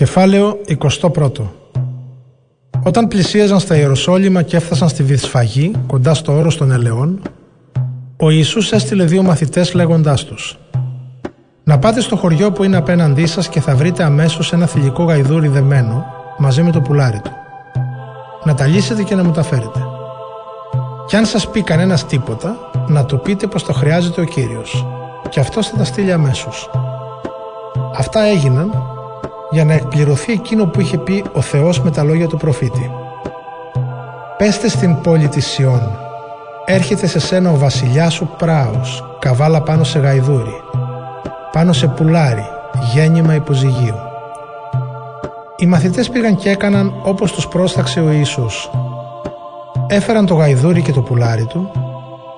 Κεφάλαιο 21. Όταν πλησίαζαν στα Ιεροσόλυμα και έφτασαν στη Βυσφαγή, κοντά στο όρος των Ελαιών, ο Ιησούς έστειλε δύο μαθητές λέγοντάς τους: «Να πάτε στο χωριό που είναι απέναντί σας και θα βρείτε αμέσως ένα θηλυκό γαϊδούρι δεμένο, μαζί με το πουλάρι του. Να τα λύσετε και να μου τα φέρετε. Κι αν σας πει κανένας τίποτα, να του πείτε πως το χρειάζεται ο Κύριος, και αυτός θα τα στείλει αμέσως». Αυτά έγιναν για να εκπληρωθεί εκείνο που είχε πει ο Θεός με τα λόγια του προφήτη: «Πέστε στην πόλη της Σιών, έρχεται σε σένα ο βασιλιάς σου πράος, καβάλα πάνω σε γαϊδούρι, πάνω σε πουλάρι, γέννημα υποζυγίου». Οι μαθητές πήγαν και έκαναν όπως τους πρόσταξε ο Ιησούς. Έφεραν το γαϊδούρι και το πουλάρι του,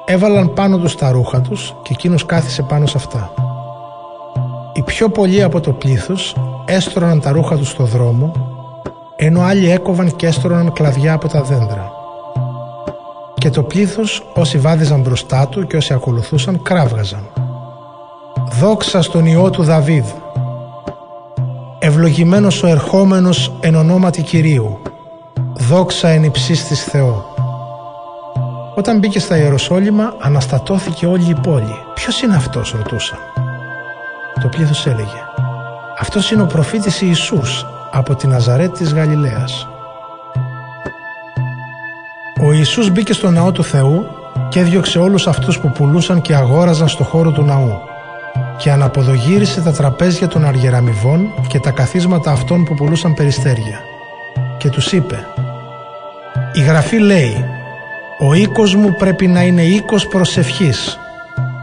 έβαλαν πάνω τους τα ρούχα τους και εκείνος κάθισε πάνω σε αυτά. Οι πιο πολλοί από το πλήθος έστρωναν τα ρούχα τους στο δρόμο, ενώ άλλοι έκοβαν και έστρωναν κλαδιά από τα δέντρα. Και το πλήθος, όσοι βάδιζαν μπροστά του και όσοι ακολουθούσαν, κράβγαζαν: «Δόξα στον Υιό του Δαβίδ! Ευλογημένος ο ερχόμενος εν ονόματι Κυρίου! Δόξα εν υψίστοις Θεό!» Όταν μπήκε στα Ιεροσόλυμα, αναστατώθηκε όλη η πόλη. «Ποιος είναι αυτός?» ρωτούσαν. Το πλήθος έλεγε: «Αυτός είναι ο προφήτης Ιησούς από τη Ναζαρέτη της Γαλιλαίας». Ο Ιησούς μπήκε στο ναό του Θεού και έδιωξε όλους αυτούς που πουλούσαν και αγόραζαν στο χώρο του ναού, και αναποδογύρισε τα τραπέζια των αργεραμοιβών και τα καθίσματα αυτών που πουλούσαν περιστέρια, και τους είπε: «Η Γραφή λέει: ο οίκος μου πρέπει να είναι οίκος προσευχής.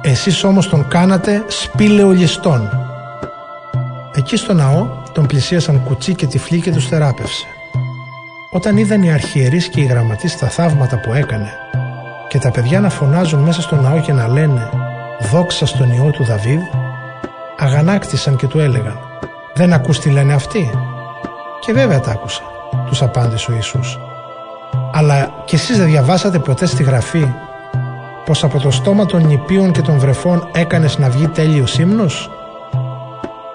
Εσείς όμως τον κάνατε σπήλαιο ληστών». Εκεί στο ναό τον πλησίασαν κουτσί και τυφλοί και τους θεράπευσε. Όταν είδαν οι αρχιερείς και οι γραμματείς τα θαύματα που έκανε και τα παιδιά να φωνάζουν μέσα στο ναό και να λένε «Δόξα στον Υιό του Δαβίδ», αγανάκτησαν και του έλεγαν: «Δεν ακούς τι λένε αυτοί?» «Και βέβαια τα άκουσα», τους απάντησε ο Ιησούς. «Αλλά κι εσείς δεν διαβάσατε ποτέ στη Γραφή πως από το στόμα των νηπίων και των βρεφών έκανες να βγει τέλειος ύμνος?»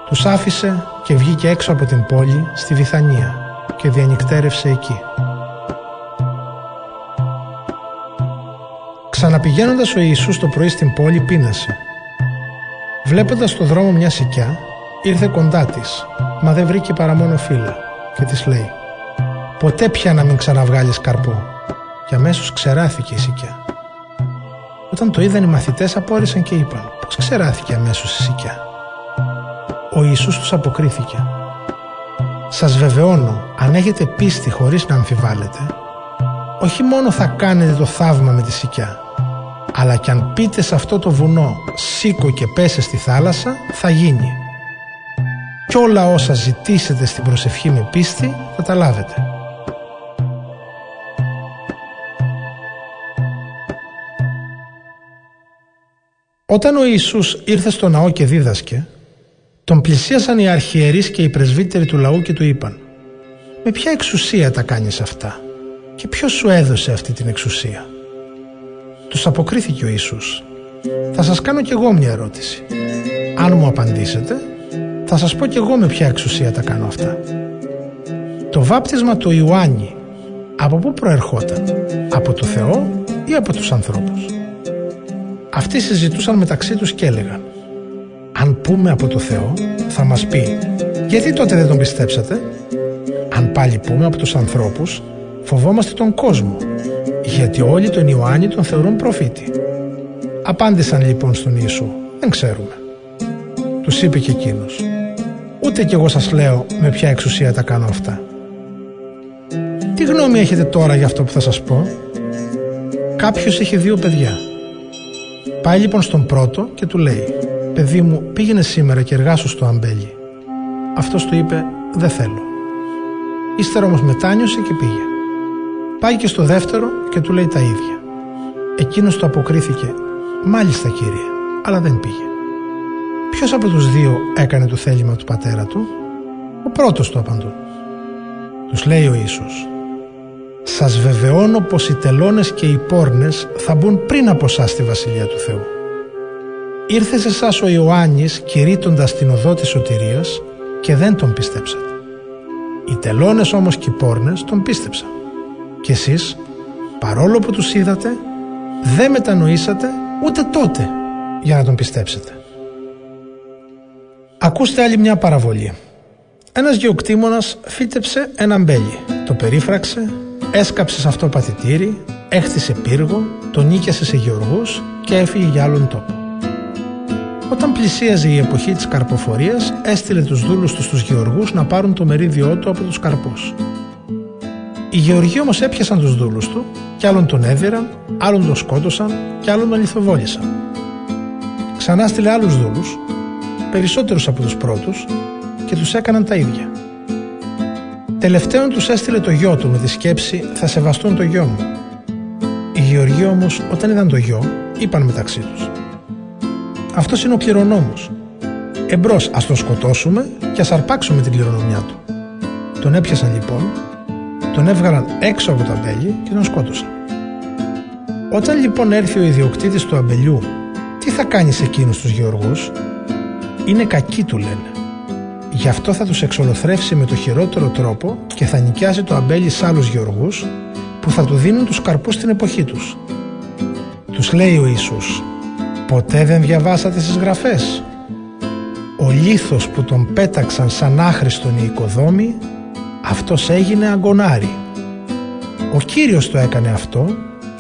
Τους άφησε και βγήκε έξω από την πόλη στη Βιθανία και διανυκτέρευσε εκεί. Ξαναπηγαίνοντας ο Ιησούς το πρωί στην πόλη, πείνασε. Βλέποντας στο δρόμο μια σικιά, ήρθε κοντά της, μα δεν βρήκε παρά μόνο φύλλα, και της λέει: «Ποτέ πια να μην ξαναβγάλεις καρπό». Και αμέσως ξεράθηκε η σικιά. Όταν το είδαν οι μαθητές, απόρρισαν και είπαν: «Πώς ξεράθηκε αμέσως η σικιά?» Ο Ιησούς τους αποκρίθηκε: «Σας βεβαιώνω, αν έχετε πίστη χωρίς να αμφιβάλλετε, όχι μόνο θα κάνετε το θαύμα με τη σικιά, αλλά κι αν πείτε σε αυτό το βουνό «σήκω και πέσε στη θάλασσα», θα γίνει. Κι όλα όσα ζητήσετε στην προσευχή με πίστη θα τα λάβετε». Όταν ο Ιησούς ήρθε στο ναό και δίδασκε, τον πλησίασαν οι αρχιερείς και οι πρεσβύτεροι του λαού και του είπαν: «Με ποια εξουσία τα κάνεις αυτά και ποιος σου έδωσε αυτή την εξουσία?» Τους αποκρίθηκε ο Ιησούς: «Θα σας κάνω κι εγώ μια ερώτηση. Αν μου απαντήσετε, θα σας πω κι εγώ με ποια εξουσία τα κάνω αυτά. Το βάπτισμα του Ιωάννη από πού προερχόταν, από το Θεό ή από τους ανθρώπους?» Αυτοί συζητούσαν μεταξύ τους και έλεγαν: «Αν πούμε από το Θεό, θα μας πει γιατί τότε δεν τον πιστέψατε. Αν πάλι πούμε από τους ανθρώπους, φοβόμαστε τον κόσμο, γιατί όλοι τον Ιωάννη τον θεωρούν προφήτη». Απάντησαν λοιπόν στον Ιησού: «Δεν ξέρουμε». Τους είπε και εκείνος: «Ούτε κι εγώ σας λέω με ποια εξουσία τα κάνω αυτά. Τι γνώμη έχετε τώρα για αυτό που θα σας πω? Κάποιος είχε δύο παιδιά. Πάει λοιπόν στον πρώτο και του λέει: «Παιδί μου, πήγαινε σήμερα και εργάσου στο αμπέλι». Αυτός του είπε: «Δεν θέλω». Ύστερα όμως μετάνιωσε και πήγε. Πάει και στο δεύτερο και του λέει τα ίδια. Εκείνος του αποκρίθηκε: «Μάλιστα, κύριε», αλλά δεν πήγε. «Ποιος από τους δύο έκανε το θέλημα του πατέρα του?» «Ο πρώτος», του απαντούν. Τους λέει ο Ιησούς: «Σας βεβαιώνω πως οι τελώνες και οι πόρνες θα μπουν πριν από εσάς στη Βασιλεία του Θεού. Ήρθε σε εσάς ο Ιωάννης κηρύττοντας την οδό της σωτηρίας και δεν τον πιστέψατε. Τελώνες όμως και οι πόρνες τον πίστεψαν. Και εσείς, παρόλο που τους είδατε, δεν μετανοήσατε ούτε τότε για να τον πιστέψετε. Ακούστε άλλη μια παραβολή. Ένας γεωκτήμονας φύτεψε ένα μπέλι, το περίφραξε, έσκαψε σε αυτό παθητήρι, έχτισε πύργο, τον νίκιασε σε γεωργούς και έφυγε για άλλον τόπο. Όταν πλησίαζε η εποχή της καρποφορίας, έστειλε τους δούλους του στους γεωργούς να πάρουν το μερίδιό του από τους καρπούς. Οι γεωργοί όμως έπιασαν τους δούλους του και άλλον τον έδιραν, άλλον τον σκότωσαν και άλλον τον λιθοβόλησαν. Ξανά στείλε άλλους δούλους, περισσότερους από τους πρώτους, και τους έκαναν τα ίδια. Τελευταίον τους έστειλε το γιο του με τη σκέψη «Θα σεβαστούν το γιο μου». Οι γεωργοί όμως όταν είδαν το γιο είπαν μεταξύ τους «Αυτός είναι ο κληρονόμος. Εμπρός, ας τον σκοτώσουμε και ας αρπάξουμε την κληρονομιά του». Τον έπιασαν λοιπόν, τον έβγαλαν έξω από το αμπέλι και τον σκότωσαν. Όταν λοιπόν έρθει ο ιδιοκτήτης του αμπελιού, τι θα κάνει σε εκείνους τους γεωργούς? «Είναι κακοί», του λένε. «Γι' αυτό θα τους εξολοθρεύσει με το χειρότερο τρόπο και θα νοικιάσει το αμπέλι σ' άλλους γεωργούς που θα του δίνουν τους καρπούς στην εποχή τους». Τους λέει ο Ιησούς: «Ποτέ δεν διαβάσατε στις γραφές? Ο λίθος που τον πέταξαν σαν άχρηστον οι οικοδόμοι, αυτός έγινε αγκονάρι. Ο Κύριος το έκανε αυτό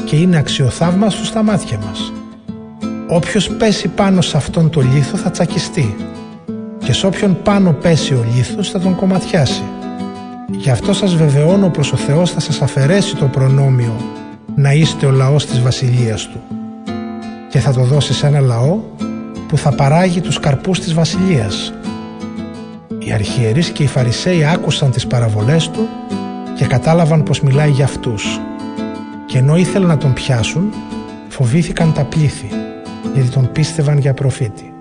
και είναι αξιοθαύμαστος στα μάτια μας. Όποιος πέσει πάνω σε αυτόν το λίθο θα τσακιστεί και σε όποιον πάνω πέσει ο λίθος θα τον κομματιάσει. Γι' αυτό σας βεβαιώνω προς ο Θεός θα σας αφαιρέσει το προνόμιο να είστε ο λαός της βασιλείας του και θα το δώσει σε ένα λαό που θα παράγει τους καρπούς της βασιλείας». Οι αρχιερείς και οι Φαρισαίοι άκουσαν τις παραβολές του και κατάλαβαν πως μιλάει για αυτούς. Και ενώ ήθελαν να τον πιάσουν, φοβήθηκαν τα πλήθη, γιατί τον πίστευαν για προφήτη.